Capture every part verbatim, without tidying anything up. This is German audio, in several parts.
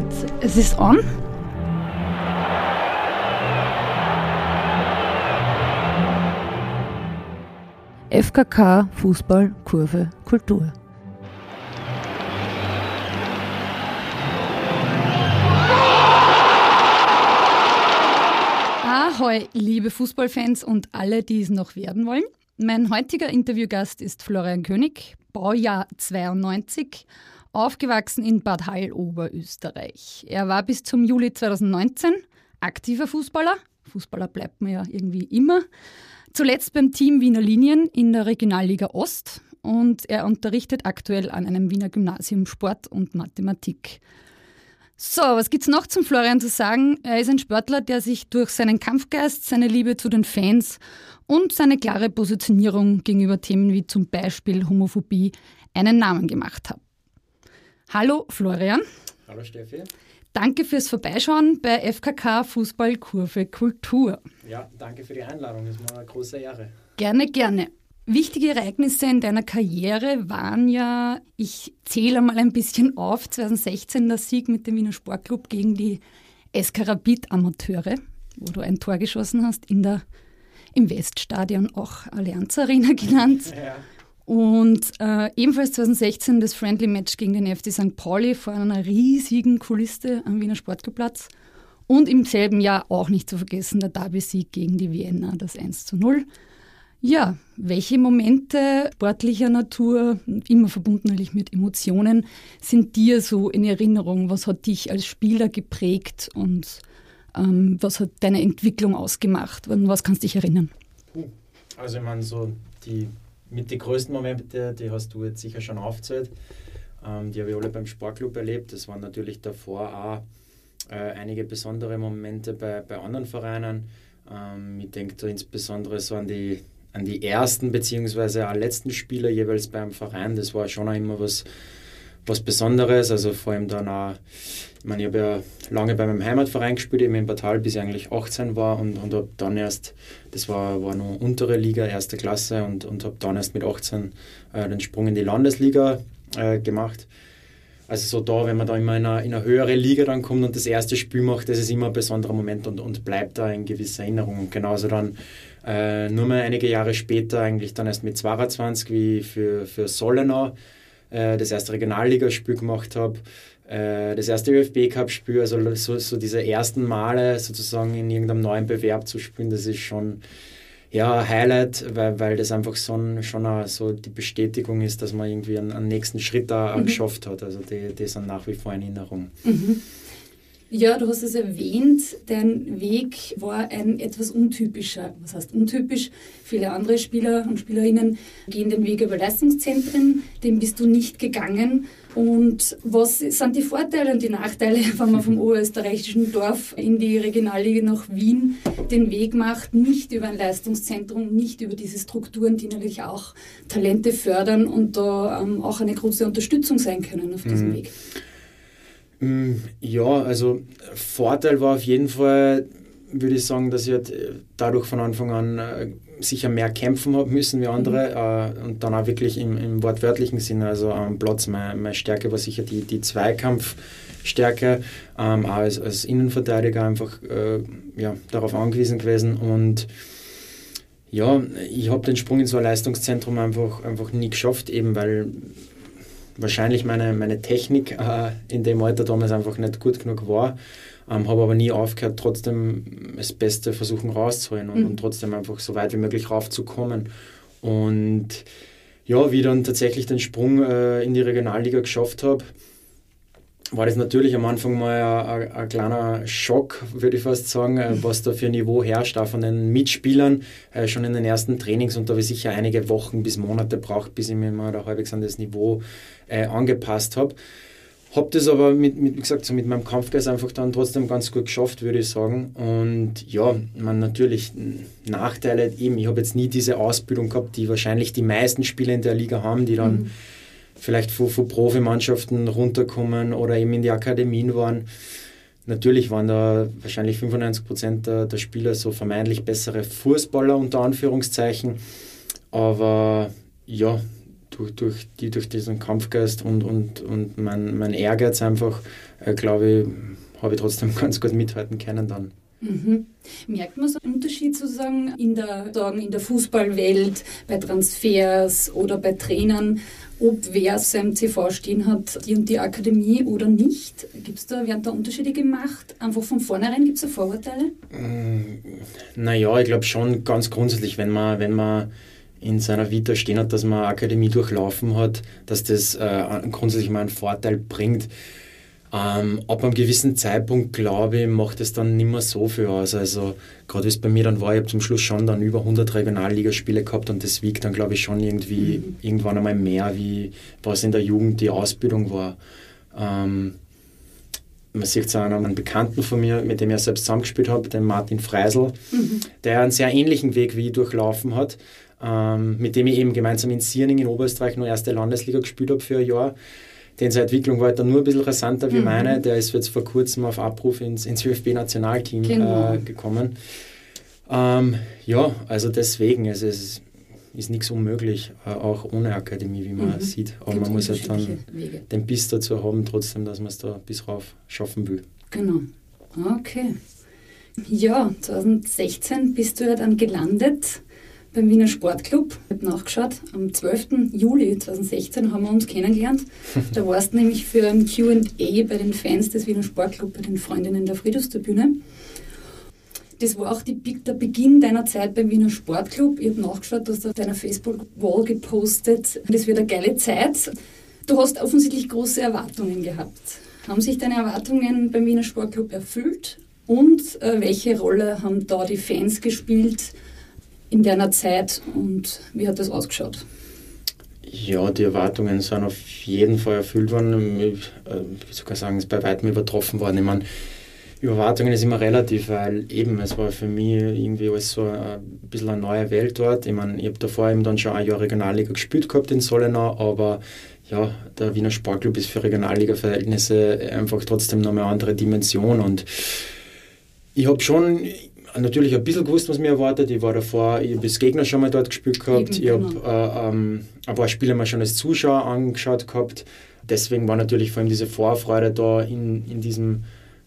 Und es ist on. F K K, Fußball, Kurve, Kultur. Ahoi, liebe Fußballfans und alle, die es noch werden wollen. Mein heutiger Interviewgast ist Florian König, Baujahr zweiundneunzig, aufgewachsen in Bad Hall, Oberösterreich. Er war bis zum Juli zweitausendneunzehn aktiver Fußballer. Fußballer bleibt man ja irgendwie immer. Zuletzt beim Team Wiener Linien in der Regionalliga Ost, und er unterrichtet aktuell an einem Wiener Gymnasium Sport und Mathematik. So, was gibt's noch zum Florian zu sagen? Er ist ein Sportler, der sich durch seinen Kampfgeist, seine Liebe zu den Fans und seine klare Positionierung gegenüber Themen wie zum Beispiel Homophobie einen Namen gemacht hat. Hallo Florian. Hallo Steffi. Danke fürs Vorbeischauen bei F K K Fußball Kurve Kultur. Ja, danke für die Einladung. Das war eine große Ehre. Gerne, gerne. Wichtige Ereignisse in deiner Karriere waren ja, ich zähle mal ein bisschen auf, zweitausendsechzehn der Sieg mit dem Wiener Sport-Club gegen die S K Rapid Amateure, wo du ein Tor geschossen hast, in der, im Weststadion, auch Allianz Arena genannt. Ja. Und äh, ebenfalls zweitausendsechzehn das Friendly-Match gegen den F C Sankt Pauli vor einer riesigen Kulisse am Wiener Sportplatz. Und im selben Jahr auch nicht zu vergessen der Derby-Sieg gegen die Vienna, das eins zu null. Ja, welche Momente sportlicher Natur, immer verbunden natürlich mit Emotionen, sind dir so in Erinnerung? Was hat dich als Spieler geprägt und ähm, was hat deine Entwicklung ausgemacht? An was kannst du dich erinnern? Also ich meine, so die... Mit den größten Momente, die hast du jetzt sicher schon aufgezählt, ähm, die habe ich alle beim Sportclub erlebt. Es waren natürlich davor auch äh, einige besondere Momente bei, bei anderen Vereinen. Ähm, ich denke da insbesondere so an die, an die ersten bzw. auch letzten Spiele jeweils beim Verein. Das war schon auch immer was, was Besonderes. Also vor allem dann auch, ich meine, ich habe ja lange bei meinem Heimatverein gespielt, eben in Bad Hall, bis ich eigentlich achtzehn war, und, und habe dann erst, das war, war noch untere Liga, erste Klasse, und, und habe dann erst mit achtzehn äh, den Sprung in die Landesliga äh, gemacht. Also so da, wenn man da immer in eine, in eine höhere Liga dann kommt und das erste Spiel macht, das ist immer ein besonderer Moment und, und bleibt da in gewisser Erinnerung. Und genauso dann äh, nur mal einige Jahre später, eigentlich dann erst mit zweiundzwanzig, wie ich für, für Sollenau äh, das erste Regionalligaspiel gemacht habe, das erste ÖFB-Cup-Spiel, also so, so diese ersten Male sozusagen in irgendeinem neuen Bewerb zu spielen, das ist schon ja, ein Highlight, weil, weil das einfach so ein, schon auch so die Bestätigung ist, dass man irgendwie einen, einen nächsten Schritt da mhm. geschafft hat. Also die, die sind nach wie vor in Erinnerung. Mhm. Ja, du hast es erwähnt, dein Weg war ein etwas untypischer. Was heißt untypisch? Viele andere Spieler und Spielerinnen gehen den Weg über Leistungszentren, den bist du nicht gegangen. Und was sind die Vorteile und die Nachteile, wenn man vom oberösterreichischen Dorf in die Regionalliga nach Wien den Weg macht, nicht über ein Leistungszentrum, nicht über diese Strukturen, die natürlich auch Talente fördern und da ähm, auch eine große Unterstützung sein können auf diesem mhm. Weg? Ja, also Vorteil war auf jeden Fall, würde ich sagen, dass ich halt dadurch von Anfang an sicher mehr kämpfen habe müssen wie andere mhm. und dann auch wirklich im, im wortwörtlichen Sinne, also am Platz. Meine, meine Stärke war sicher die, die Zweikampfstärke, ähm, auch als, als Innenverteidiger einfach äh, ja, darauf angewiesen gewesen, und ja, ich habe den Sprung in so ein Leistungszentrum einfach, einfach nie geschafft, eben weil wahrscheinlich meine, meine Technik äh, in dem Alter damals einfach nicht gut genug war, ähm, habe aber nie aufgehört, trotzdem das Beste versuchen rauszuholen und, mhm. und trotzdem einfach so weit wie möglich raufzukommen. Und ja, wie ich dann tatsächlich den Sprung äh, in die Regionalliga geschafft habe, war das natürlich am Anfang mal ein, ein kleiner Schock, würde ich fast sagen, was da für ein Niveau herrscht, auch von den Mitspielern äh, schon in den ersten Trainings. Und da habe ich sicher einige Wochen bis Monate braucht, bis ich mir mal da halbwegs an das Niveau äh, angepasst habe. Habe das aber, mit, mit, wie gesagt, so mit meinem Kampfgeist einfach dann trotzdem ganz gut geschafft, würde ich sagen. Und ja, man natürlich Nachteile eben. Ich habe jetzt nie diese Ausbildung gehabt, die wahrscheinlich die meisten Spieler in der Liga haben, die dann mhm. vielleicht von, von Profimannschaften runterkommen oder eben in die Akademien waren. Natürlich waren da wahrscheinlich fünfundneunzig Prozent der, der Spieler so vermeintlich bessere Fußballer unter Anführungszeichen. Aber ja, durch, durch, die, durch diesen Kampfgeist und, und, und mein, mein Ehrgeiz einfach, äh, glaube ich, habe ich trotzdem ganz gut mithalten können dann. Mhm. Merkt man so einen Unterschied sozusagen in der, sagen, in der Fußballwelt, bei Transfers oder bei Trainern, ob wer seinem C V stehen hat, die und die Akademie oder nicht? Gibt es da, werden da Unterschiede gemacht? Einfach von vornherein, gibt es da Vorurteile? Naja, ich glaube schon ganz grundsätzlich, wenn man, wenn man in seiner Vita stehen hat, dass man Akademie durchlaufen hat, dass das äh, grundsätzlich mal einen Vorteil bringt. Ähm, ab einem gewissen Zeitpunkt, glaube ich, macht es dann nicht mehr so viel aus. Also gerade wie es bei mir dann war, ich habe zum Schluss schon dann über hundert Regionalligaspiele gehabt und das wiegt dann, glaube ich, schon irgendwie mhm. irgendwann einmal mehr, wie was in der Jugend die Ausbildung war. Ähm, man sieht es auch an einem Bekannten von mir, mit dem ich selbst zusammengespielt habe, den Martin Freisel, mhm. der einen sehr ähnlichen Weg wie ich durchlaufen hat, ähm, mit dem ich eben gemeinsam in Sierning in Oberösterreich nur erste Landesliga gespielt habe für ein Jahr. Den seine Entwicklung war dann nur ein bisschen rasanter wie mhm. meine. Der ist jetzt vor kurzem auf Abruf ins, ins Ö F B-Nationalteam genau. äh, gekommen. Ähm, ja, also deswegen, also es ist nichts unmöglich, äh, auch ohne Akademie, wie man mhm. sieht. Aber Gibt's man muss halt dann Wege. den Biss dazu haben, trotzdem, dass man es da bis rauf schaffen will. Genau, okay. Ja, zwanzig sechzehn bist du ja dann gelandet beim Wiener Sport-Club. Ich habe nachgeschaut, am zwölften Juli zweitausendsechzehn haben wir uns kennengelernt. Da warst du nämlich für ein Q und A bei den Fans des Wiener Sport-Club, bei den Freundinnen der Friedhofstribüne. Das war auch die, der Beginn deiner Zeit beim Wiener Sport-Club. Ich habe nachgeschaut, du hast auf deiner Facebook-Wall gepostet. Das wird eine geile Zeit. Du hast offensichtlich große Erwartungen gehabt. Haben sich deine Erwartungen beim Wiener Sport-Club erfüllt? Und äh, welche Rolle haben da die Fans gespielt in deiner Zeit und wie hat das ausgeschaut? Ja, die Erwartungen sind auf jeden Fall erfüllt worden. Ich würde sogar sagen, es ist bei weitem übertroffen worden. Ich meine, Erwartungen ist immer relativ, weil eben, es war für mich irgendwie alles so ein bisschen eine neue Welt dort. Ich meine, ich habe davor eben dann schon ein Jahr Regionalliga gespielt gehabt in Sollenau, aber ja, der Wiener Sportclub ist für Regionalliga-Verhältnisse einfach trotzdem noch eine andere Dimension und ich habe schon natürlich ein bisschen gewusst, was mir erwartet. Ich war davor, ich habe das Gegner schon mal dort gespielt gehabt. Eben, ich habe genau. äh, ähm, ein paar Spiele mal schon als Zuschauer angeschaut gehabt. Deswegen war natürlich vor allem diese Vorfreude da, in, in diesem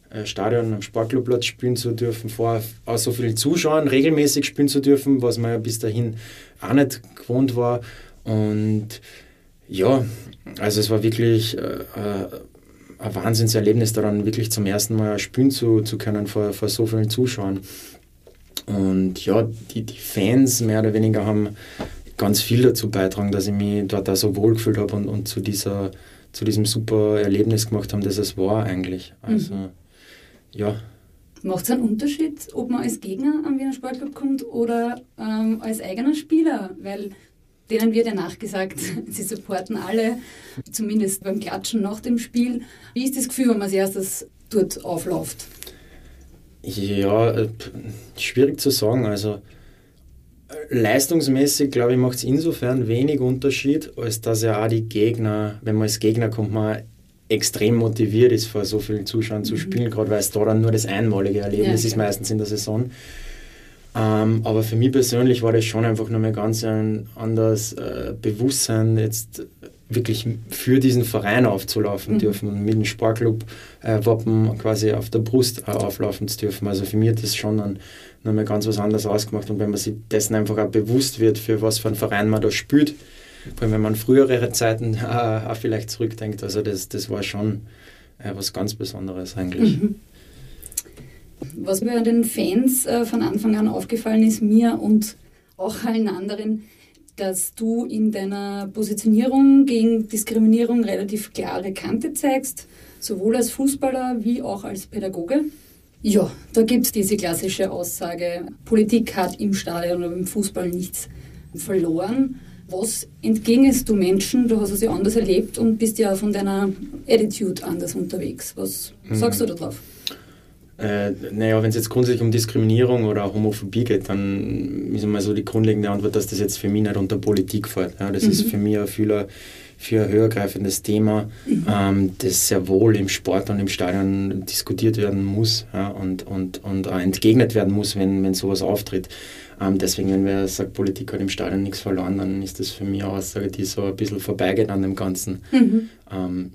äh, Stadion am Sportclubplatz spielen zu dürfen, vor auch so vielen Zuschauern regelmäßig spielen zu dürfen, was man ja bis dahin auch nicht gewohnt war. Und ja, also es war wirklich Äh, äh, ein Wahnsinnserlebnis daran, wirklich zum ersten Mal spielen zu, zu können vor, vor so vielen Zuschauern. Und ja, die, die Fans mehr oder weniger haben ganz viel dazu beigetragen, dass ich mich dort auch so wohl gefühlt habe und, und zu, dieser, zu diesem super Erlebnis gemacht haben, das es war eigentlich. Also, mhm. ja. Macht es einen Unterschied, ob man als Gegner am Wiener Sportclub kommt oder ähm, als eigener Spieler? Weil denen wird ja nachgesagt, sie supporten alle, zumindest beim Klatschen nach dem Spiel. Wie ist das Gefühl, wenn man als erstes dort aufläuft? Ja, schwierig zu sagen. Also leistungsmäßig, glaube ich, macht es insofern wenig Unterschied, als dass ja auch die Gegner, wenn man als Gegner kommt, man extrem motiviert ist, vor so vielen Zuschauern zu spielen, mhm. gerade weil es da dann nur das einmalige Erlebnis ja, ist, klar. meistens in der Saison. Ähm, aber für mich persönlich war das schon einfach nochmal ganz ein anderes äh, Bewusstsein, jetzt wirklich für diesen Verein aufzulaufen mhm. dürfen und mit dem Sportclub-Wappen äh, quasi auf der Brust äh, auflaufen zu dürfen. Also für mich hat das schon dann nochmal ganz was anderes ausgemacht. Und wenn man sich dessen einfach auch bewusst wird, für was für einen Verein man da spielt, vor allem wenn man frühere Zeiten äh, auch vielleicht zurückdenkt, also das, das war schon äh, was ganz Besonderes eigentlich. Mhm. Was mir an den Fans äh, von Anfang an aufgefallen ist, mir und auch allen anderen, dass du in deiner Positionierung gegen Diskriminierung relativ klare Kante zeigst, sowohl als Fußballer wie auch als Pädagoge. Ja, da gibt es diese klassische Aussage, Politik hat im Stadion oder im Fußball nichts verloren. Was entgegnest du Menschen? Du hast es ja anders erlebt und bist ja von deiner Attitude anders unterwegs. Was mhm. sagst du da drauf? Äh, naja, wenn es jetzt grundsätzlich um Diskriminierung oder Homophobie geht, dann ist immer so die grundlegende Antwort, dass das jetzt für mich nicht unter Politik fällt. Ja, das mhm. ist für mich ein viel, für ein höhergreifendes Thema, ähm, das sehr wohl im Sport und im Stadion diskutiert werden muss, ja, und, und, und auch entgegnet werden muss, wenn, wenn sowas auftritt. Ähm, deswegen, wenn wer sagt, Politik hat im Stadion nichts verloren, dann ist das für mich eine Aussage, die so ein bisschen vorbeigeht an dem Ganzen. Mhm. Ähm,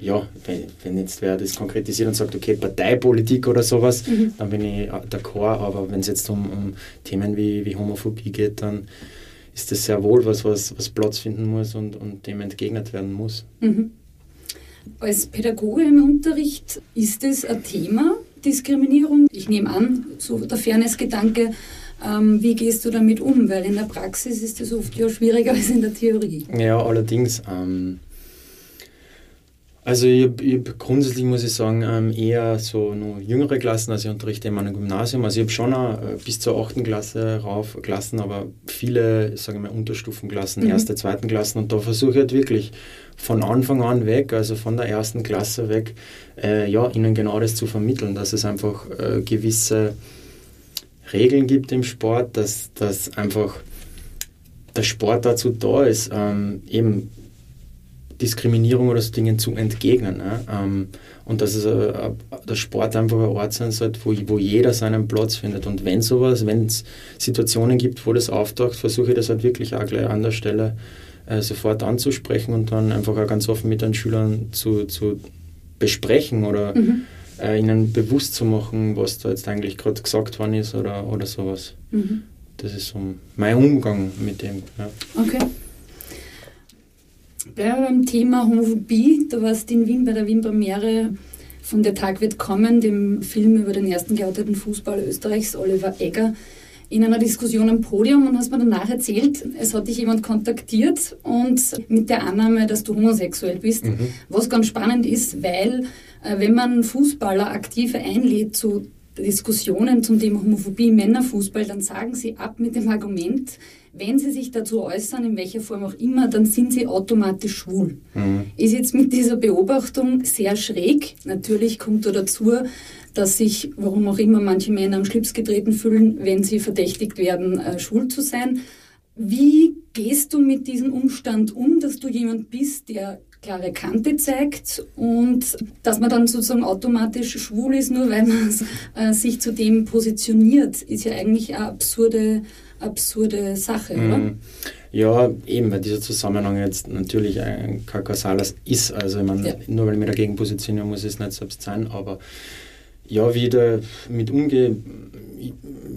ja, wenn, wenn jetzt wer das konkretisiert und sagt, okay, Parteipolitik oder sowas, mhm. dann bin ich d'accord, aber wenn es jetzt um, um Themen wie, wie Homophobie geht, dann ist das sehr wohl was, was, was Platz finden muss und, und dem entgegnet werden muss. Mhm. Als Pädagoge im Unterricht ist es ein Thema, Diskriminierung. Ich nehme an, so der Fairness-Gedanke, ähm, wie gehst du damit um? Weil in der Praxis ist das oft ja schwieriger als in der Theorie. Ja, allerdings. Ähm, also ich, ich, grundsätzlich muss ich sagen, ähm, eher so nur jüngere Klassen, also ich unterrichte in meinem Gymnasium. Also ich habe schon auch, äh, bis zur achten Klasse rauf Klassen, aber viele, sagen wir mal, Unterstufenklassen, mhm. erste, zweiten Klassen. Und da versuche ich halt wirklich von Anfang an weg, also von der ersten Klasse weg, äh, ja, ihnen genau das zu vermitteln, dass es einfach äh, gewisse Regeln gibt im Sport, dass, dass einfach der Sport dazu da ist, ähm, eben Diskriminierung oder so Dingen zu entgegnen. Ne? Ähm, und dass es, äh, der Sport einfach ein Ort sein sollte, wo, wo jeder seinen Platz findet. Und wenn sowas, wenn es Situationen gibt, wo das auftaucht, versuche ich das halt wirklich auch gleich an der Stelle äh, sofort anzusprechen und dann einfach auch ganz offen mit den Schülern zu, zu besprechen oder mhm. äh, ihnen bewusst zu machen, was da jetzt eigentlich gerade gesagt worden ist oder, oder sowas. Mhm. Das ist so mein Umgang mit dem. Ja. Okay. Bleiben wir beim Thema Homophobie. Du warst in Wien bei der Wien-Premiere von Der Tag wird kommen, dem Film über den ersten geouteten Fußballer Österreichs, Oliver Egger, in einer Diskussion am Podium und hast mir danach erzählt, es hat dich jemand kontaktiert und mit der Annahme, dass du homosexuell bist, mhm. was ganz spannend ist, weil äh, wenn man Fußballer aktiv einlädt zu Diskussionen zum Thema Homophobie, Männerfußball, dann sagen sie ab mit dem Argument, wenn sie sich dazu äußern, in welcher Form auch immer, dann sind sie automatisch schwul. Mhm. Ist jetzt mit dieser Beobachtung sehr schräg. Natürlich kommt da dazu, dass sich, warum auch immer, manche Männer am Schlips getreten fühlen, wenn sie verdächtigt werden, äh, schwul zu sein. Wie gehst du mit diesem Umstand um, dass du jemand bist, der klare Kante zeigt und dass man dann sozusagen automatisch schwul ist, nur weil man äh, sich zu dem positioniert, ist ja eigentlich eine absurde, absurde Sache, mm. oder? Ja, eben, weil dieser Zusammenhang jetzt natürlich ein Kakasalas ist, also ich meine, ja. nur weil ich mich dagegen positionieren muss, ist es nicht selbst sein, aber ja, wie ich da mit umgehe, ich,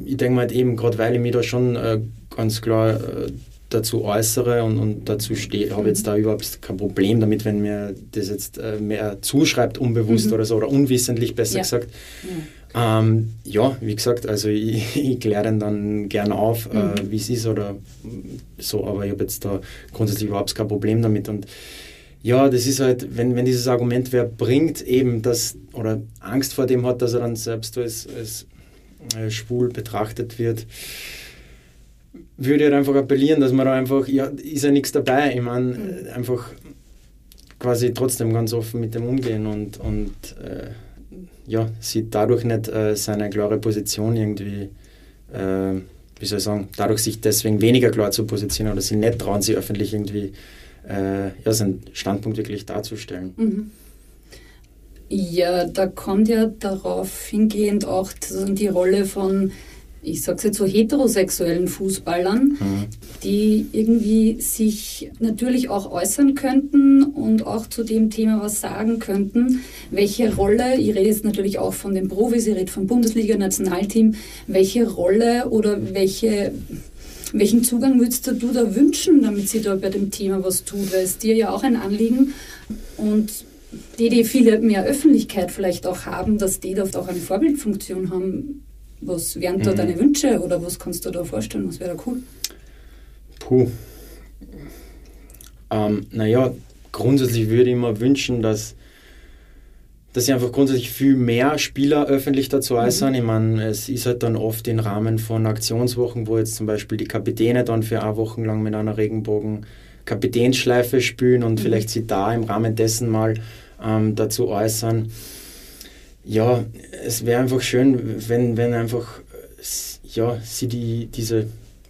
ich denke mal halt eben, gerade weil ich mich da schon äh, ganz klar äh, dazu äußere und, und dazu stehe, habe jetzt da überhaupt kein Problem damit, wenn mir das jetzt äh, mehr zuschreibt, unbewusst mhm. oder so, oder unwissentlich besser ja. gesagt. Ja. Ähm, ja, wie gesagt, also ich, ich kläre den dann gern auf, mhm. äh, wie es ist oder so, aber ich habe jetzt da grundsätzlich überhaupt kein Problem damit. Und ja, das ist halt, wenn, wenn dieses Argument, wer bringt eben das, oder Angst vor dem hat, dass er dann selbst als, als äh, schwul betrachtet wird, würde ich halt einfach appellieren, dass man da einfach, ja, ist ja nichts dabei, ich meine, mhm. einfach quasi trotzdem ganz offen mit dem umgehen und, und äh, ja, sieht dadurch nicht äh, seine klare Position irgendwie, äh, wie soll ich sagen, dadurch sich deswegen weniger klar zu positionieren oder sie nicht trauen, sich öffentlich irgendwie, äh, ja, seinen Standpunkt wirklich darzustellen. Mhm. Ja, da kommt ja darauf hingehend auch die Rolle von, ich sage es jetzt so, heterosexuellen Fußballern, mhm. die irgendwie sich natürlich auch äußern könnten und auch zu dem Thema was sagen könnten, welche Rolle, ich rede jetzt natürlich auch von den Profis, ich rede vom Bundesliga-Nationalteam, welche Rolle oder welche, welchen Zugang würdest du da wünschen, damit sie da bei dem Thema was tut, weil es dir ja auch ein Anliegen und die, die viele mehr Öffentlichkeit vielleicht auch haben, dass die da auch eine Vorbildfunktion haben. Was wären da deine Wünsche oder was kannst du da vorstellen? Was wäre da cool? Puh. Ähm, naja, grundsätzlich würde ich mir wünschen, dass, dass sich einfach grundsätzlich viel mehr Spieler öffentlich dazu äußern. Mhm. Ich meine, es ist halt dann oft im Rahmen von Aktionswochen, wo jetzt zum Beispiel die Kapitäne dann für eine Woche lang mit einer Regenbogen-Kapitänsschleife spielen und mhm. vielleicht sie da im Rahmen dessen mal ähm, dazu äußern. Ja, es wäre einfach schön, wenn, wenn einfach ja, sie die, diese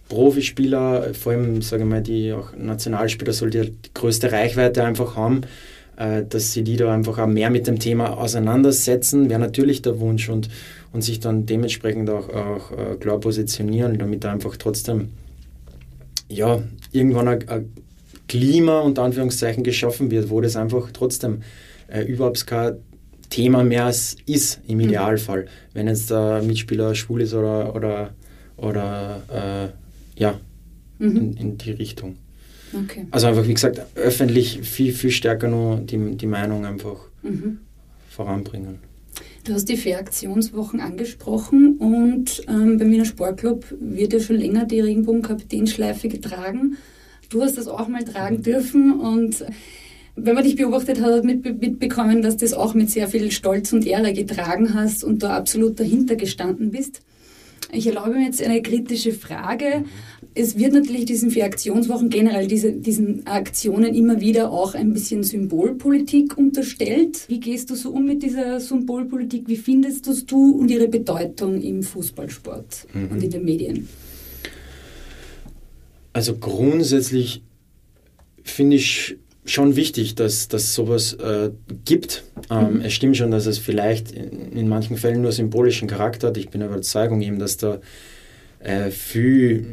Profispieler, vor allem, sage ich mal, die auch Nationalspieler, soll die, die größte Reichweite einfach haben, äh, dass sie die da einfach auch mehr mit dem Thema auseinandersetzen, wäre natürlich der Wunsch und, und sich dann dementsprechend auch, auch äh, klar positionieren, damit da einfach trotzdem ja, irgendwann ein, ein Klima unter Anführungszeichen geschaffen wird, wo das einfach trotzdem äh, überhaupt kein Thema mehr ist im Idealfall. Mhm. Wenn jetzt der Mitspieler schwul ist oder, oder, oder äh, ja, mhm. in, in die Richtung. Okay. Also einfach, wie gesagt, öffentlich viel, viel stärker nur die, die Meinung einfach mhm. voranbringen. Du hast die vier Aktionswochen angesprochen und ähm, beim Wiener Sport-Club wird ja schon länger die Regenbogen-Kapitänschleife getragen. Du hast das auch mal tragen dürfen und wenn man dich beobachtet hat, hat man mitbekommen, dass du das auch mit sehr viel Stolz und Ehre getragen hast und da absolut dahinter gestanden bist. Ich erlaube mir jetzt eine kritische Frage. Es wird natürlich diesen vier Aktionswochen, generell diese, diesen Aktionen immer wieder auch ein bisschen Symbolpolitik unterstellt. Wie gehst du so um mit dieser Symbolpolitik? Wie findest du es du und ihre Bedeutung im Fußballsport mhm. und in den Medien? Also grundsätzlich finde ich schon wichtig, dass es sowas äh, gibt. Ähm, mhm. Es stimmt schon, dass es vielleicht in, in manchen Fällen nur symbolischen Charakter hat. Ich bin der Überzeugung eben, dass da äh, viel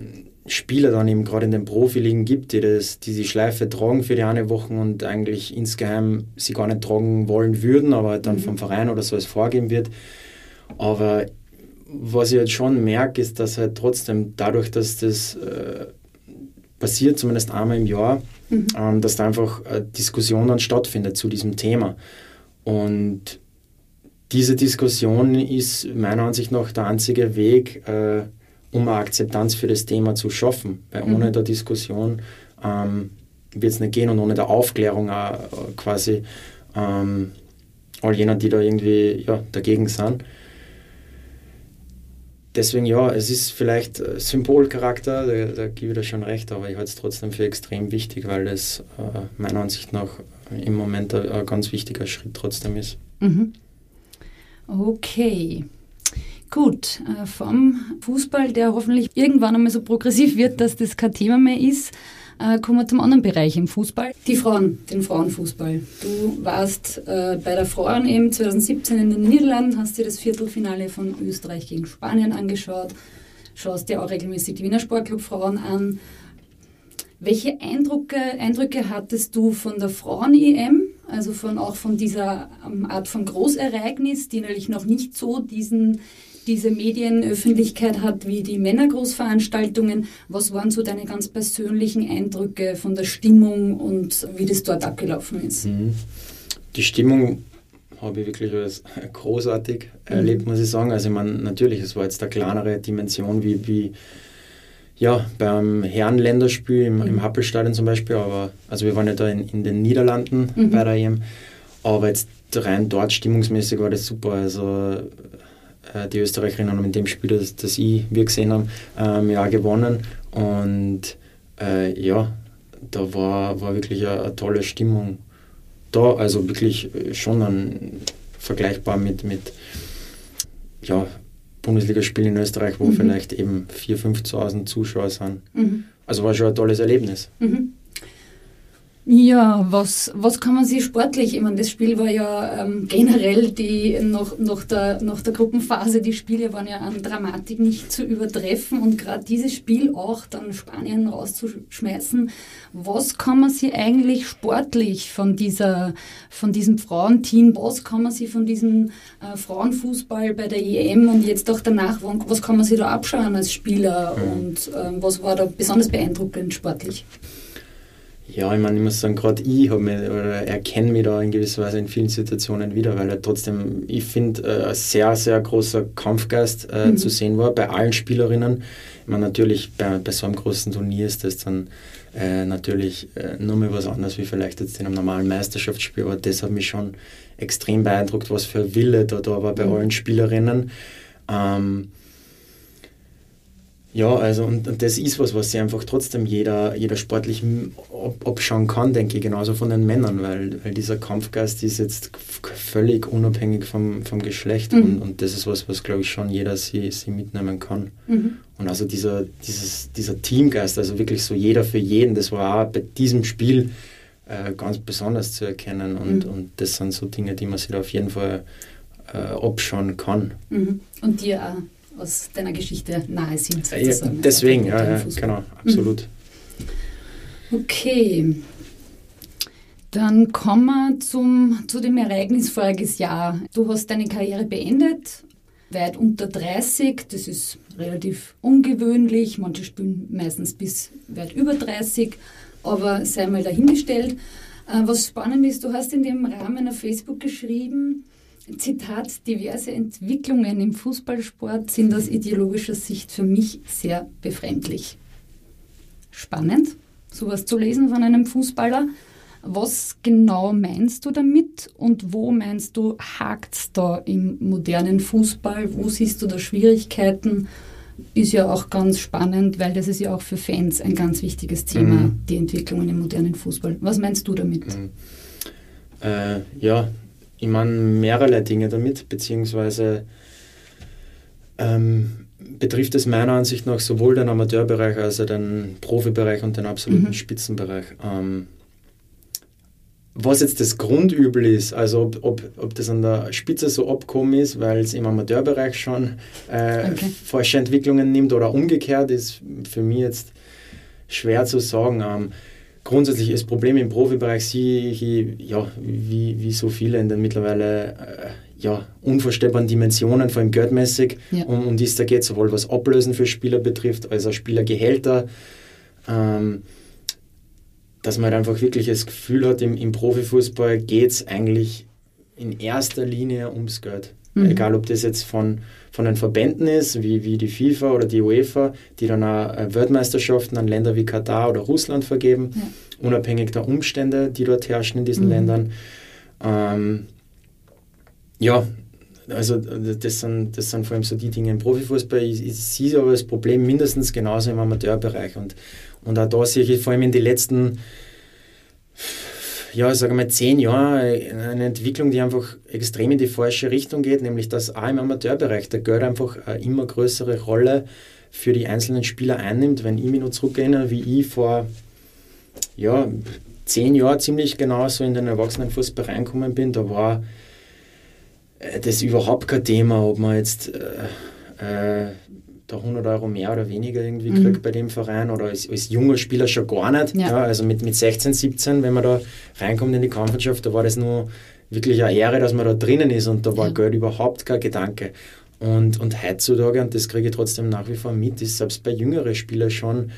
Spieler dann eben gerade in den Profiligen gibt, die, das, die die Schleife tragen für die eine Woche und eigentlich insgeheim sie gar nicht tragen wollen würden, aber halt dann mhm. vom Verein oder so es vorgegeben wird. Aber was ich halt schon merke, ist, dass halt trotzdem dadurch, dass das äh, passiert, zumindest einmal im Jahr, mhm. ähm, dass da einfach eine Diskussion dann stattfindet zu diesem Thema. Und diese Diskussion ist meiner Ansicht nach der einzige Weg, äh, um eine Akzeptanz für das Thema zu schaffen. Weil ohne mhm. der Diskussion ähm, wird es nicht gehen und ohne der Aufklärung auch, äh, quasi ähm, all jener, die da irgendwie ja, dagegen sind. Deswegen ja, es ist vielleicht Symbolcharakter, da, da gebe ich dir schon recht, aber ich halte es trotzdem für extrem wichtig, weil das äh, meiner Ansicht nach im Moment ein, ein ganz wichtiger Schritt trotzdem ist. Mhm. Okay, gut. Äh, vom Fußball, der hoffentlich irgendwann einmal so progressiv wird, dass das kein Thema mehr ist, äh, kommen wir zum anderen Bereich im Fußball. Die Frauen, den Frauenfußball. Du warst äh, bei der Frauen-E M zwanzig siebzehn in den Niederlanden, hast dir das Viertelfinale von Österreich gegen Spanien angeschaut, schaust dir auch regelmäßig die Wiener Sportclub-Frauen an. Welche Eindrücke, Eindrücke hattest du von der Frauen-E M, also von, auch von dieser ähm, Art von Großereignis, die natürlich noch nicht so diesen... diese Medienöffentlichkeit hat wie die Männergroßveranstaltungen. Was waren so deine ganz persönlichen Eindrücke von der Stimmung und wie das dort abgelaufen ist? Die Stimmung habe ich wirklich als großartig erlebt, mhm. muss ich sagen. Also ich meine, natürlich, es war jetzt eine kleinere Dimension wie, wie ja, beim Herrenländerspiel im, mhm. im Happelstadion zum Beispiel. Aber, also wir waren ja da in, in den Niederlanden mhm. bei der E M. Aber jetzt rein dort stimmungsmäßig war das super. Also die Österreicherinnen haben in dem Spiel, das, das ich, wir gesehen haben, ähm, ja gewonnen. Und äh, ja, da war, war wirklich eine, eine tolle Stimmung da. Also wirklich schon ein, vergleichbar mit, mit ja, Bundesligaspielen in Österreich, wo mhm. vielleicht eben viertausend, fünftausend Zuschauer sind. Mhm. Also war schon ein tolles Erlebnis. Mhm. Ja, was, was kann man sich sportlich, ich meine, das Spiel war ja ähm, generell die, noch, noch der, noch der Gruppenphase, die Spiele waren ja an Dramatik nicht zu übertreffen und gerade dieses Spiel auch dann Spanien rauszuschmeißen, was kann man sich eigentlich sportlich von dieser, von diesem Frauenteam, was kann man sich von diesem äh, Frauenfußball bei der E M und jetzt auch danach, was kann man sich da abschauen als Spieler und ähm, was war da besonders beeindruckend sportlich? Ja, ich meine, ich muss sagen, gerade ich habe mich, oder erkenne mich da in gewisser Weise in vielen Situationen wieder, weil halt trotzdem, ich finde, äh, ein sehr, sehr großer Kampfgeist äh, mhm. zu sehen war bei allen Spielerinnen. Ich meine, natürlich, bei, bei so einem großen Turnier ist das dann äh, natürlich äh, nur mal was anderes, wie vielleicht jetzt in einem normalen Meisterschaftsspiel, aber das hat mich schon extrem beeindruckt, was für Wille da, da war bei mhm. allen Spielerinnen. Ähm, Ja, also und, und das ist was, was sich einfach trotzdem jeder, jeder sportlich ab, abschauen kann, denke ich, genauso von den Männern, weil, weil dieser Kampfgeist ist jetzt völlig unabhängig vom, vom Geschlecht mhm. und, und das ist was, was glaube ich schon jeder sie, sie mitnehmen kann. Mhm. Und also dieser, dieses, dieser Teamgeist, also wirklich so jeder für jeden, das war auch bei diesem Spiel äh, ganz besonders zu erkennen und, mhm. und das sind so Dinge, die man sich da auf jeden Fall äh, abschauen kann. Mhm. Und dir auch aus deiner Geschichte nahe sind, sozusagen. Ja, deswegen, ja, ja, genau, absolut. Okay, dann kommen wir zum, zu dem Ereignis voriges Jahr. Du hast deine Karriere beendet, weit unter dreißig, das ist relativ ungewöhnlich, manche spielen meistens bis weit über dreißig, aber sei mal dahingestellt. Was spannend ist, du hast in dem Rahmen auf Facebook geschrieben, Zitat, diverse Entwicklungen im Fußballsport sind aus ideologischer Sicht für mich sehr befremdlich. Spannend, sowas zu lesen von einem Fußballer. Was genau meinst du damit und wo meinst du, hakt's da im modernen Fußball? Wo siehst du da Schwierigkeiten? Ist ja auch ganz spannend, weil das ist ja auch für Fans ein ganz wichtiges Thema, mhm. die Entwicklungen im modernen Fußball. Was meinst du damit? Mhm. Äh, ja, ich meine mehrere Dinge damit, beziehungsweise ähm, betrifft es meiner Ansicht nach sowohl den Amateurbereich als auch den Profibereich und den absoluten mhm. Spitzenbereich. Ähm, was jetzt das Grundübel ist, also ob, ob, ob das an der Spitze so abgekommen ist, weil es im Amateurbereich schon äh, okay. falsche Entwicklungen nimmt oder umgekehrt, ist für mich jetzt schwer zu sagen. Ähm, Grundsätzlich ist das Problem im Profibereich, sehe ich, ja, wie, wie so viele in den mittlerweile äh, ja, unvorstellbaren Dimensionen, vor allem geldmäßig, ja. um, um die es da geht, sowohl was Ablösen für Spieler betrifft, als auch Spielergehälter, ähm, dass man halt einfach wirklich das Gefühl hat, im, im Profifußball geht es eigentlich in erster Linie ums Geld. Mhm. Egal, ob das jetzt von, von den Verbänden ist, wie, wie die FIFA oder die UEFA, die dann auch Weltmeisterschaften an Länder wie Katar oder Russland vergeben, ja. unabhängig der Umstände, die dort herrschen in diesen mhm. Ländern. Ähm, ja, also das sind, das sind vor allem so die Dinge im Profifußball. Ich, ich sehe aber das Problem mindestens genauso im Amateurbereich. Und, und auch da sehe ich vor allem in den letzten ja, sagen wir zehn Jahre eine Entwicklung, die einfach extrem in die falsche Richtung geht, nämlich dass auch im Amateurbereich der Geld einfach eine immer größere Rolle für die einzelnen Spieler einnimmt. Wenn ich mich noch zurückerinnere, wie ich vor ja, zehn Jahren ziemlich genau so in den Erwachsenenfußball reingekommen bin, da war das überhaupt kein Thema, ob man jetzt äh, äh, da hundert Euro mehr oder weniger irgendwie mhm. kriegt bei dem Verein oder als, als junger Spieler schon gar nicht. Ja. Ja, also mit, mit sechzehn, siebzehn, wenn man da reinkommt in die Kampfmannschaft, da war das nur wirklich eine Ehre, dass man da drinnen ist und da war ja. Geld überhaupt kein Gedanke. Und, und heutzutage, und das kriege ich trotzdem nach wie vor mit, ist selbst bei jüngeren Spielern schon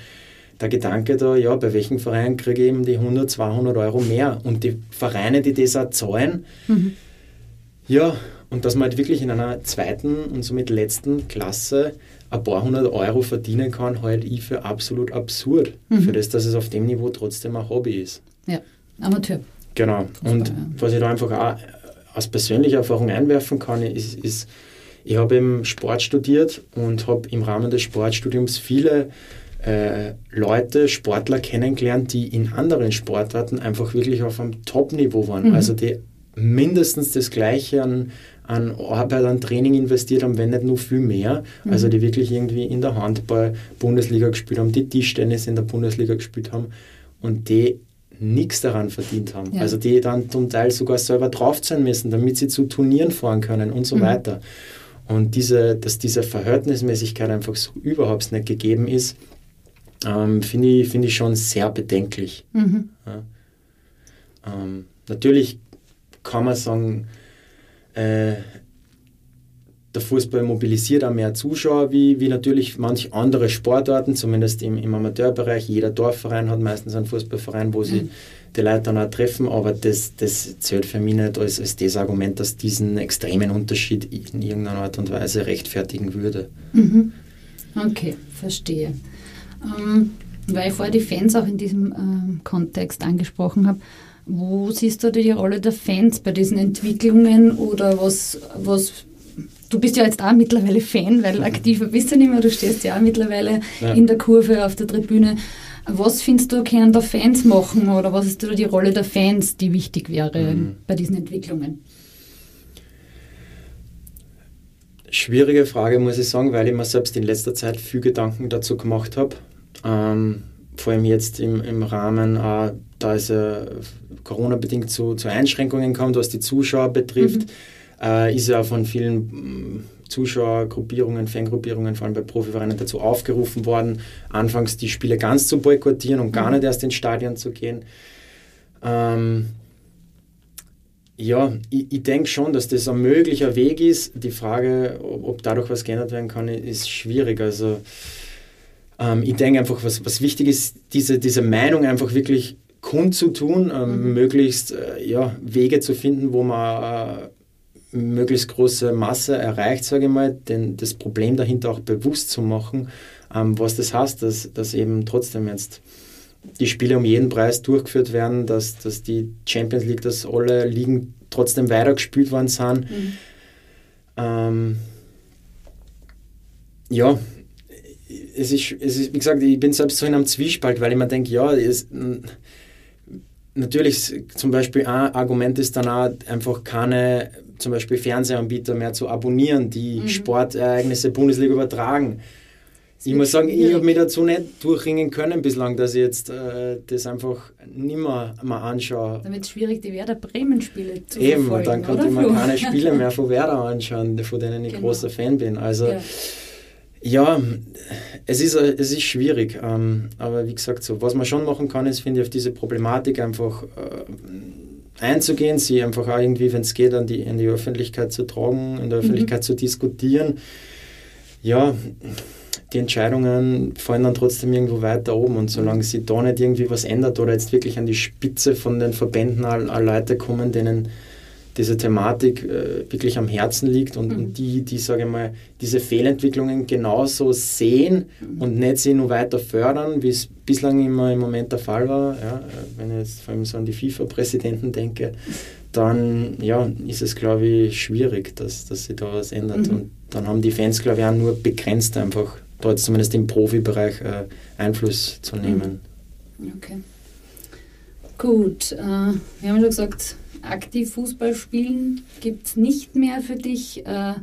der Gedanke da, ja, bei welchem Verein kriege ich eben die hundert, zweihundert Euro mehr? Und die Vereine, die das auch zahlen, mhm. ja, und dass man halt wirklich in einer zweiten und somit letzten Klasse ein paar hundert Euro verdienen kann, halte ich für absolut absurd. Mhm. Für das, dass es auf dem Niveau trotzdem ein Hobby ist. Ja, Amateur. Genau. Fußball, und ja. was ich da einfach auch aus persönlicher Erfahrung einwerfen kann, ist, ist ich habe im Sport studiert und habe im Rahmen des Sportstudiums viele äh, Leute, Sportler kennengelernt, die in anderen Sportarten einfach wirklich auf einem Top-Niveau waren. Mhm. Also die mindestens das Gleiche an, an Arbeit, an Training investiert haben, wenn nicht nur viel mehr. Mhm. Also die wirklich irgendwie in der Handball-Bundesliga gespielt haben, die Tischtennis in der Bundesliga gespielt haben und die nichts daran verdient haben. Ja. Also die dann zum Teil sogar selber drauf sein müssen, damit sie zu Turnieren fahren können und so mhm. weiter. Und diese, dass diese Verhältnismäßigkeit einfach so überhaupt nicht gegeben ist, ähm, finde ich, find ich schon sehr bedenklich. Mhm. Ja. Ähm, natürlich kann man sagen, äh, der Fußball mobilisiert auch mehr Zuschauer, wie, wie natürlich manche andere Sportarten, zumindest im, im Amateurbereich. Jeder Dorfverein hat meistens einen Fußballverein, wo sie mhm. die Leute dann auch treffen, aber das, das zählt für mich nicht als, als das Argument, dass diesen extremen Unterschied in irgendeiner Art und Weise rechtfertigen würde. Mhm. Okay, verstehe. Ähm, weil ich vorher die Fans auch in diesem ähm, Kontext angesprochen habe, wo siehst du die Rolle der Fans bei diesen Entwicklungen oder was, was Du bist ja jetzt auch mittlerweile Fan, weil aktiver bist du nicht mehr, du stehst ja auch mittlerweile ja. in der Kurve auf der Tribüne. Was findest du, können da Fans machen oder was ist da die Rolle der Fans, die wichtig wäre mhm. bei diesen Entwicklungen? Schwierige Frage, muss ich sagen, weil ich mir selbst in letzter Zeit viel Gedanken dazu gemacht habe. Ähm, vor allem jetzt im, im Rahmen, äh, da es äh, Corona-bedingt zu, zu Einschränkungen kommt, was die Zuschauer betrifft, mhm. äh, ist ja von vielen Zuschauergruppierungen, Fangruppierungen, vor allem bei Profivereinen dazu aufgerufen worden, anfangs die Spiele ganz zu boykottieren und gar mhm. nicht erst ins Stadion zu gehen. Ähm, Ja, ich, ich denke schon, dass das ein möglicher Weg ist. Die Frage, ob, ob dadurch was geändert werden kann, ist schwierig. Also ähm, ich denke einfach, was, was wichtig ist, diese, diese Meinung einfach wirklich kundzutun, ähm, mhm. möglichst äh, ja, Wege zu finden, wo man äh, möglichst große Masse erreicht, sage ich mal, denn das Problem dahinter auch bewusst zu machen, ähm, was das heißt, dass, dass eben trotzdem jetzt die Spiele um jeden Preis durchgeführt werden, dass, dass die Champions League, dass alle Ligen trotzdem weitergespielt worden sind. Mhm. Ähm, ja, es ist, es ist, wie gesagt, ich bin selbst so in einem Zwiespalt, weil ich mir denke, ja, es, natürlich zum Beispiel ein Argument ist dann auch einfach keine, zum Beispiel Fernsehanbieter mehr zu abonnieren, die mhm. Sportereignisse Bundesliga übertragen. Ich muss sagen, ich habe mich dazu nicht durchringen können bislang, dass ich jetzt äh, das einfach nicht mehr mal anschaue. Damit es schwierig, die Werder Bremen-Spiele zu verfolgen, eben, und dann konnte ich mir keine Spiele mehr von Werder anschauen, von denen ich genau. großer Fan bin. Also ja, ja es, ist, es ist schwierig. Ähm, aber wie gesagt, so, was man schon machen kann, ist, finde ich, auf diese Problematik einfach äh, einzugehen, sie einfach auch irgendwie, wenn es geht, an die, in die Öffentlichkeit zu tragen, in der Öffentlichkeit mhm. zu diskutieren. Ja, die Entscheidungen fallen dann trotzdem irgendwo weiter oben und solange sich da nicht irgendwie was ändert oder jetzt wirklich an die Spitze von den Verbänden an Leute kommen, denen diese Thematik äh, wirklich am Herzen liegt und, mhm. und die, die, sage ich mal, diese Fehlentwicklungen genauso sehen mhm. und nicht sie nur weiter fördern, wie es bislang immer im Moment der Fall war, ja, wenn ich jetzt vor allem so an die FIFA-Präsidenten denke, dann ja, ist es, glaube ich, schwierig, dass, dass sich da was ändert mhm. und dann haben die Fans, glaube ich, auch nur begrenzt einfach dort zumindest im Profibereich äh, Einfluss zu nehmen. Okay. Gut, äh, wir haben schon gesagt, aktiv Fußball spielen gibt es nicht mehr für dich. Äh,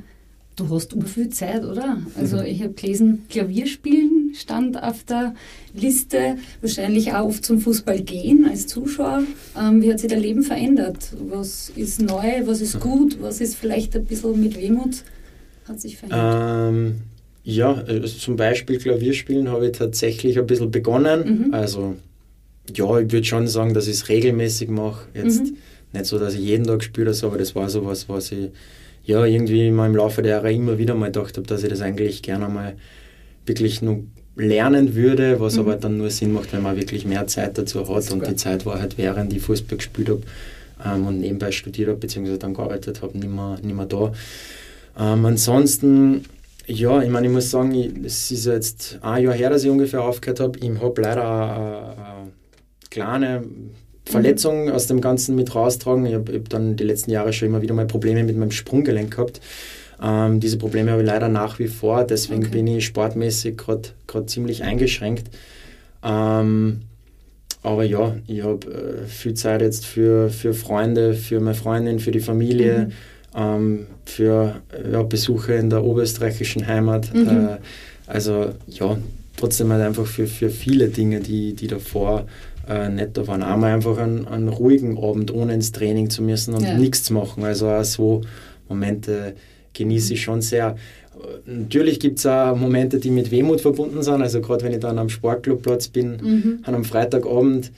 du hast über viel Zeit, oder? Also mhm. ich habe gelesen, Klavierspielen stand auf der Liste, wahrscheinlich auch oft zum Fußball gehen als Zuschauer. Ähm, wie hat sich dein Leben verändert? Was ist neu, was ist gut, was ist vielleicht ein bisschen mit Wehmut? Hat sich verändert? Ähm Ja, also zum Beispiel Klavierspielen habe ich tatsächlich ein bisschen begonnen. Mhm. Also, ja, ich würde schon sagen, dass ich es regelmäßig mache. Jetzt mhm. nicht so, dass ich jeden Tag spiele, aber das war so was, was ich ja irgendwie mal im Laufe der Jahre immer wieder mal gedacht habe, dass ich das eigentlich gerne mal wirklich nur lernen würde, was mhm. aber dann nur Sinn macht, wenn man wirklich mehr Zeit dazu hat. Und die Zeit war halt, während ich Fußball gespielt habe ähm, und nebenbei studiert habe, beziehungsweise dann gearbeitet habe, nicht mehr, nicht mehr da. Ähm, ansonsten. Ja, ich meine, ich muss sagen, es ist jetzt ein Jahr her, dass ich ungefähr aufgehört habe. Ich habe leider eine, eine kleine Verletzung aus dem Ganzen mit raustragen. Ich habe hab dann die letzten Jahre schon immer wieder mal Probleme mit meinem Sprunggelenk gehabt. Ähm, diese Probleme habe ich leider nach wie vor, deswegen okay. bin ich sportmäßig gerade ziemlich eingeschränkt. Ähm, aber ja, ich habe äh, viel Zeit jetzt für, für Freunde, für meine Freundin, für die Familie. Mhm. für ja, Besuche in der oberösterreichischen Heimat. Mhm. Äh, also ja, trotzdem halt einfach für, für viele Dinge, die, die davor äh, nicht da waren. Einmal einfach einen, einen ruhigen Abend, ohne ins Training zu müssen und ja. nichts zu machen. Also auch so Momente genieße ich schon sehr. Natürlich gibt es auch Momente, die mit Wehmut verbunden sind. Also gerade wenn ich dann am Sportclubplatz bin, mhm. an einem Freitagabend,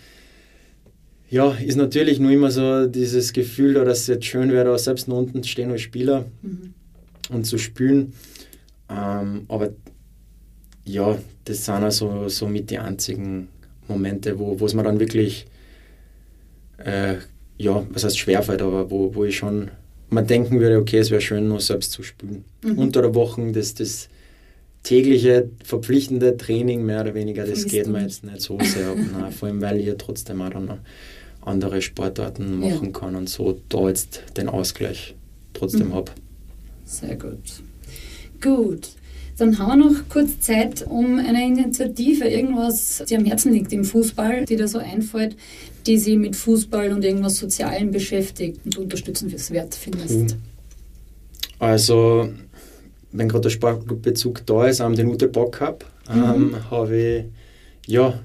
ja, ist natürlich nur immer so dieses Gefühl, dass es jetzt schön wäre, da selbst noch unten zu stehen als Spieler mhm. und zu spielen. Ähm, aber ja, das sind auch so, so mit die einzigen Momente, wo es mir dann wirklich, äh, ja, was heißt schwerfällt, aber wo, wo ich schon mal denken würde, okay, es wäre schön, noch selbst zu spielen. Mhm. Unter der Woche, das, das tägliche, verpflichtende Training, mehr oder weniger, das Vermisst geht mir jetzt nicht so sehr ab. Nein, vor allem, weil ich ja trotzdem auch dann andere Sportarten machen ja. kann und so da jetzt den Ausgleich trotzdem mhm. habe. Sehr gut. Gut, dann haben wir noch kurz Zeit, um eine Initiative, irgendwas, die am Herzen liegt im Fußball, die da so einfällt, die sich mit Fußball und irgendwas Sozialem beschäftigt und unterstützenswert findest. Also, wenn gerade der Sportbezug da ist, am den Ute Bock-Cup mhm. ähm, habe ich ja,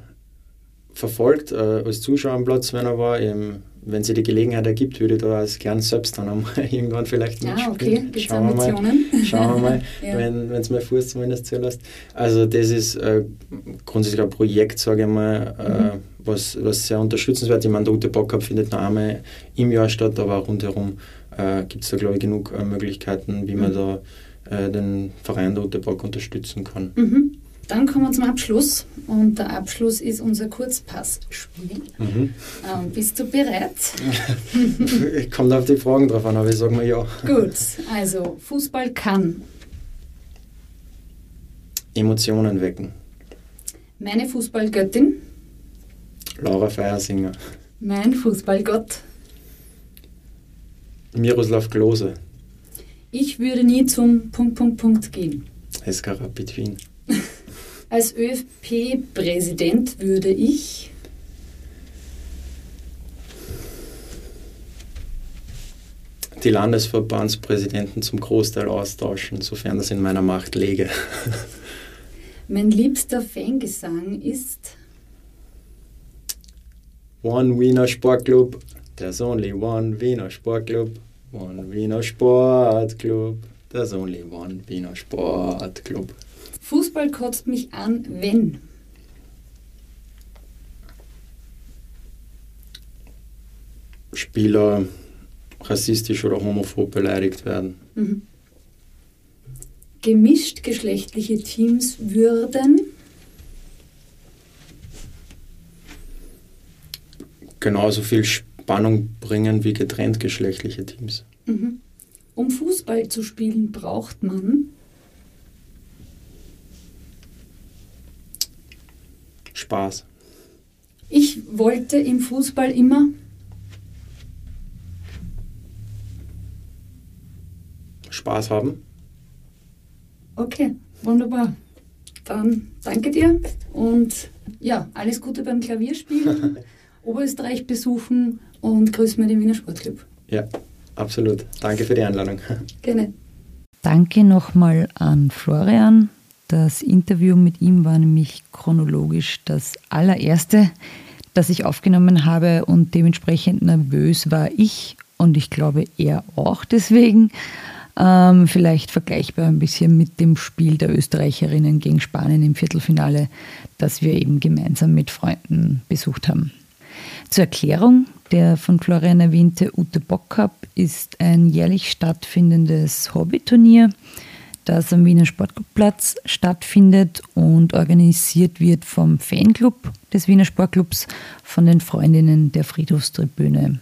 verfolgt äh, als Zuschauer am Platz, wenn er war. Eben, wenn sie die Gelegenheit ergibt, würde ich da als gern selbst dann einmal irgendwann vielleicht mitspielen. Ah, okay, gibt es Ambitionen? Schauen wir mal, ja. wenn es mein Fuß zumindest zulässt. Also das ist äh, grundsätzlich ein Projekt, sage ich mal, äh, mhm. was, was sehr unterstützenswert ist. Ich meine, der Ute Bock-Cup findet noch einmal im Jahr statt, aber auch rundherum äh, gibt es da, glaube ich, genug äh, Möglichkeiten, wie mhm. man da äh, den Verein der Ute Bock unterstützen kann. Mhm. Dann kommen wir zum Abschluss und der Abschluss ist unser Kurzpassspiel. Mhm. Ähm, bist du bereit? Kommt auf die Fragen drauf an, aber ich sage mal ja. Gut, also Fußball kann Emotionen wecken. Meine Fußballgöttin? Laura Feiersinger. Mein Fußballgott? Miroslav Klose. Ich würde nie zum Punkt, Punkt, Punkt gehen. S K Rapid Wien. Als Ö F P-Präsident würde ich die Landesverbandspräsidenten zum Großteil austauschen, sofern das in meiner Macht läge. Mein liebster Fangesang ist One Wiener Sport-Club. There's only one Wiener Sport-Club. One Wiener Sport-Club. There's only one Wiener Sport-Club. Fußball kotzt mich an, wenn Spieler rassistisch oder homophob beleidigt werden. Mhm. Gemischtgeschlechtliche Teams würden genauso viel Spannung bringen wie getrenntgeschlechtliche Teams. Mhm. Um Fußball zu spielen, braucht man Spaß. Ich wollte im Fußball immer Spaß haben. Okay, wunderbar. Dann danke dir und ja, alles Gute beim Klavierspielen, Oberösterreich besuchen und grüß mir den Wiener Sportclub. Ja, absolut. Danke für die Einladung. Gerne. Danke nochmal an Florian. Das Interview mit ihm war nämlich chronologisch das allererste, das ich aufgenommen habe und dementsprechend nervös war ich und ich glaube er auch deswegen. Ähm, vielleicht vergleichbar ein bisschen mit dem Spiel der Österreicherinnen gegen Spanien im Viertelfinale, das wir eben gemeinsam mit Freunden besucht haben. Zur Erklärung, der von Florian erwähnte Ute Bock-Cup ist ein jährlich stattfindendes Hobbyturnier, das am Wiener Sportclubplatz stattfindet und organisiert wird vom Fanclub des Wiener Sportclubs, von den Freundinnen der Friedhofstribüne.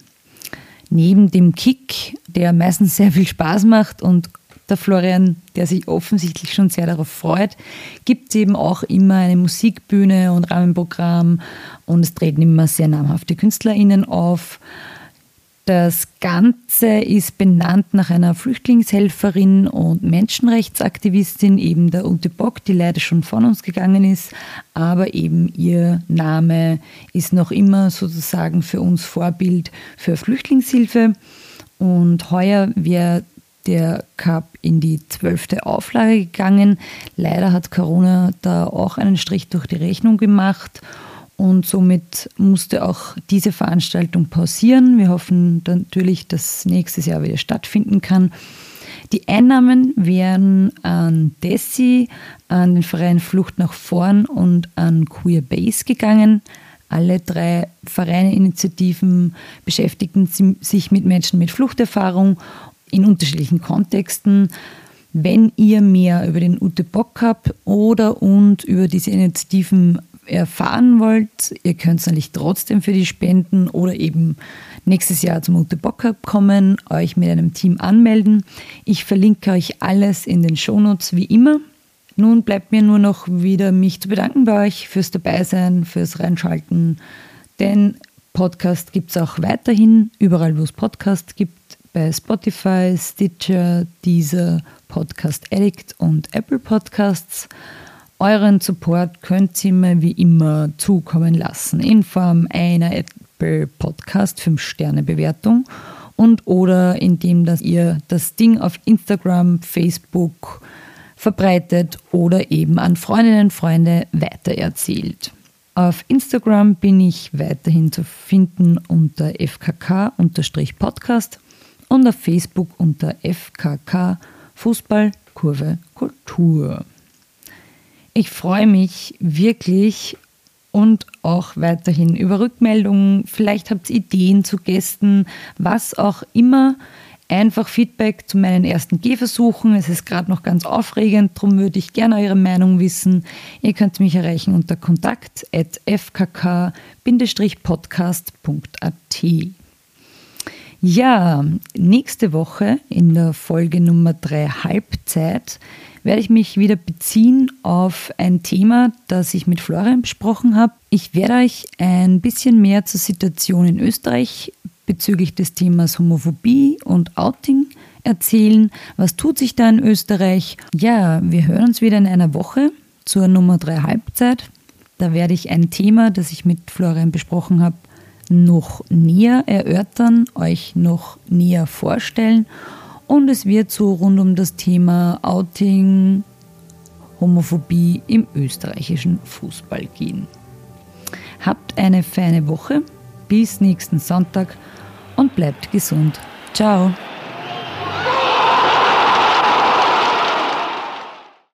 Neben dem Kick, der meistens sehr viel Spaß macht und der Florian, der sich offensichtlich schon sehr darauf freut, gibt es eben auch immer eine Musikbühne und Rahmenprogramm und es treten immer sehr namhafte KünstlerInnen auf. Das Ganze ist benannt nach einer Flüchtlingshelferin und Menschenrechtsaktivistin, eben der Ute Bock, die leider schon von uns gegangen ist, aber eben ihr Name ist noch immer sozusagen für uns Vorbild für Flüchtlingshilfe. Und heuer wäre der Cup in die zwölfte Auflage gegangen. Leider hat Corona da auch einen Strich durch die Rechnung gemacht. Und somit musste auch diese Veranstaltung pausieren. Wir hoffen natürlich, dass nächstes Jahr wieder stattfinden kann. Die Einnahmen werden an DESI, an den Verein Flucht nach vorn und an Queer Base gegangen. Alle drei Vereine-Initiativen beschäftigen sich mit Menschen mit Fluchterfahrung in unterschiedlichen Kontexten. Wenn ihr mehr über den Ute Bock Cup oder und über diese Initiativen erfahren wollt, ihr könnt natürlich trotzdem für die Spenden oder eben nächstes Jahr zum Ute Bock Cup kommen, euch mit einem Team anmelden. Ich verlinke euch alles in den Shownotes wie immer. Nun bleibt mir nur noch wieder mich zu bedanken bei euch fürs Dabeisein, fürs Reinschalten. Den Podcast gibt es auch weiterhin, überall wo es Podcasts gibt. bei Spotify, Stitcher, Deezer, Podcast Addict und Apple Podcasts. Euren Support könnt ihr mir wie immer zukommen lassen in Form einer Apple Podcast fünf Sterne Bewertung und oder indem dass ihr das Ding auf Instagram, Facebook verbreitet oder eben an Freundinnen und Freunde weitererzählt. Auf Instagram bin ich weiterhin zu finden unter F K K Podcast und auf Facebook unter F K K Fußball, Kurve, Kultur. Ich freue mich wirklich und auch weiterhin über Rückmeldungen. Vielleicht habt ihr Ideen zu Gästen, was auch immer. Einfach Feedback zu meinen ersten Gehversuchen. Es ist gerade noch ganz aufregend, darum würde ich gerne eure Meinung wissen. Ihr könnt mich erreichen unter kontakt at f k k podcast punkt a t. Ja, nächste Woche in der Folge Nummer drei Halbzeit werde ich mich wieder beziehen auf ein Thema, das ich mit Florian besprochen habe. Ich werde euch ein bisschen mehr zur Situation in Österreich bezüglich des Themas Homophobie und Outing erzählen. Was tut sich da in Österreich? Ja, wir hören uns wieder in einer Woche zur Nummer drei Halbzeit. Da werde ich ein Thema, das ich mit Florian besprochen habe, noch näher erörtern, euch noch näher vorstellen. Und es wird so rund um das Thema Outing, Homophobie im österreichischen Fußball gehen. Habt eine feine Woche, bis nächsten Sonntag und bleibt gesund. Ciao!